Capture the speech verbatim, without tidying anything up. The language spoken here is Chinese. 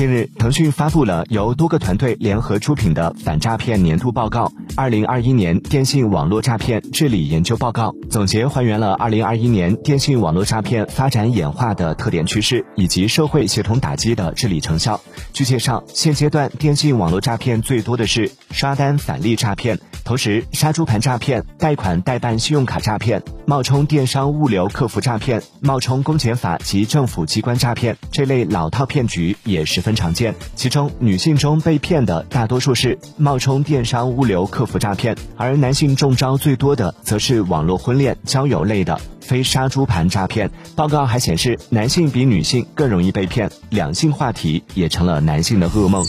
近日，腾讯发布了由多个团队联合出品的反诈骗年度报告《二零二一年电信网络诈骗治理研究报告》，总结还原了二零二一年电信网络诈骗发展演化的特点趋势以及社会协同打击的治理成效。据介绍，现阶段电信网络诈骗最多的是刷单返利诈骗，同时杀猪盘诈骗、贷款代办信用卡诈骗、冒充电商物流客服诈骗、冒充公检法及政府机关诈骗这类老套骗局也十分常见。其中，女性中被骗的大多数是冒充电商物流客服诈骗，而男性中招最多的则是网络婚恋交友类的非杀猪盘诈骗。报告还显示，男性比女性更容易被骗，两性话题也成了男性的噩梦。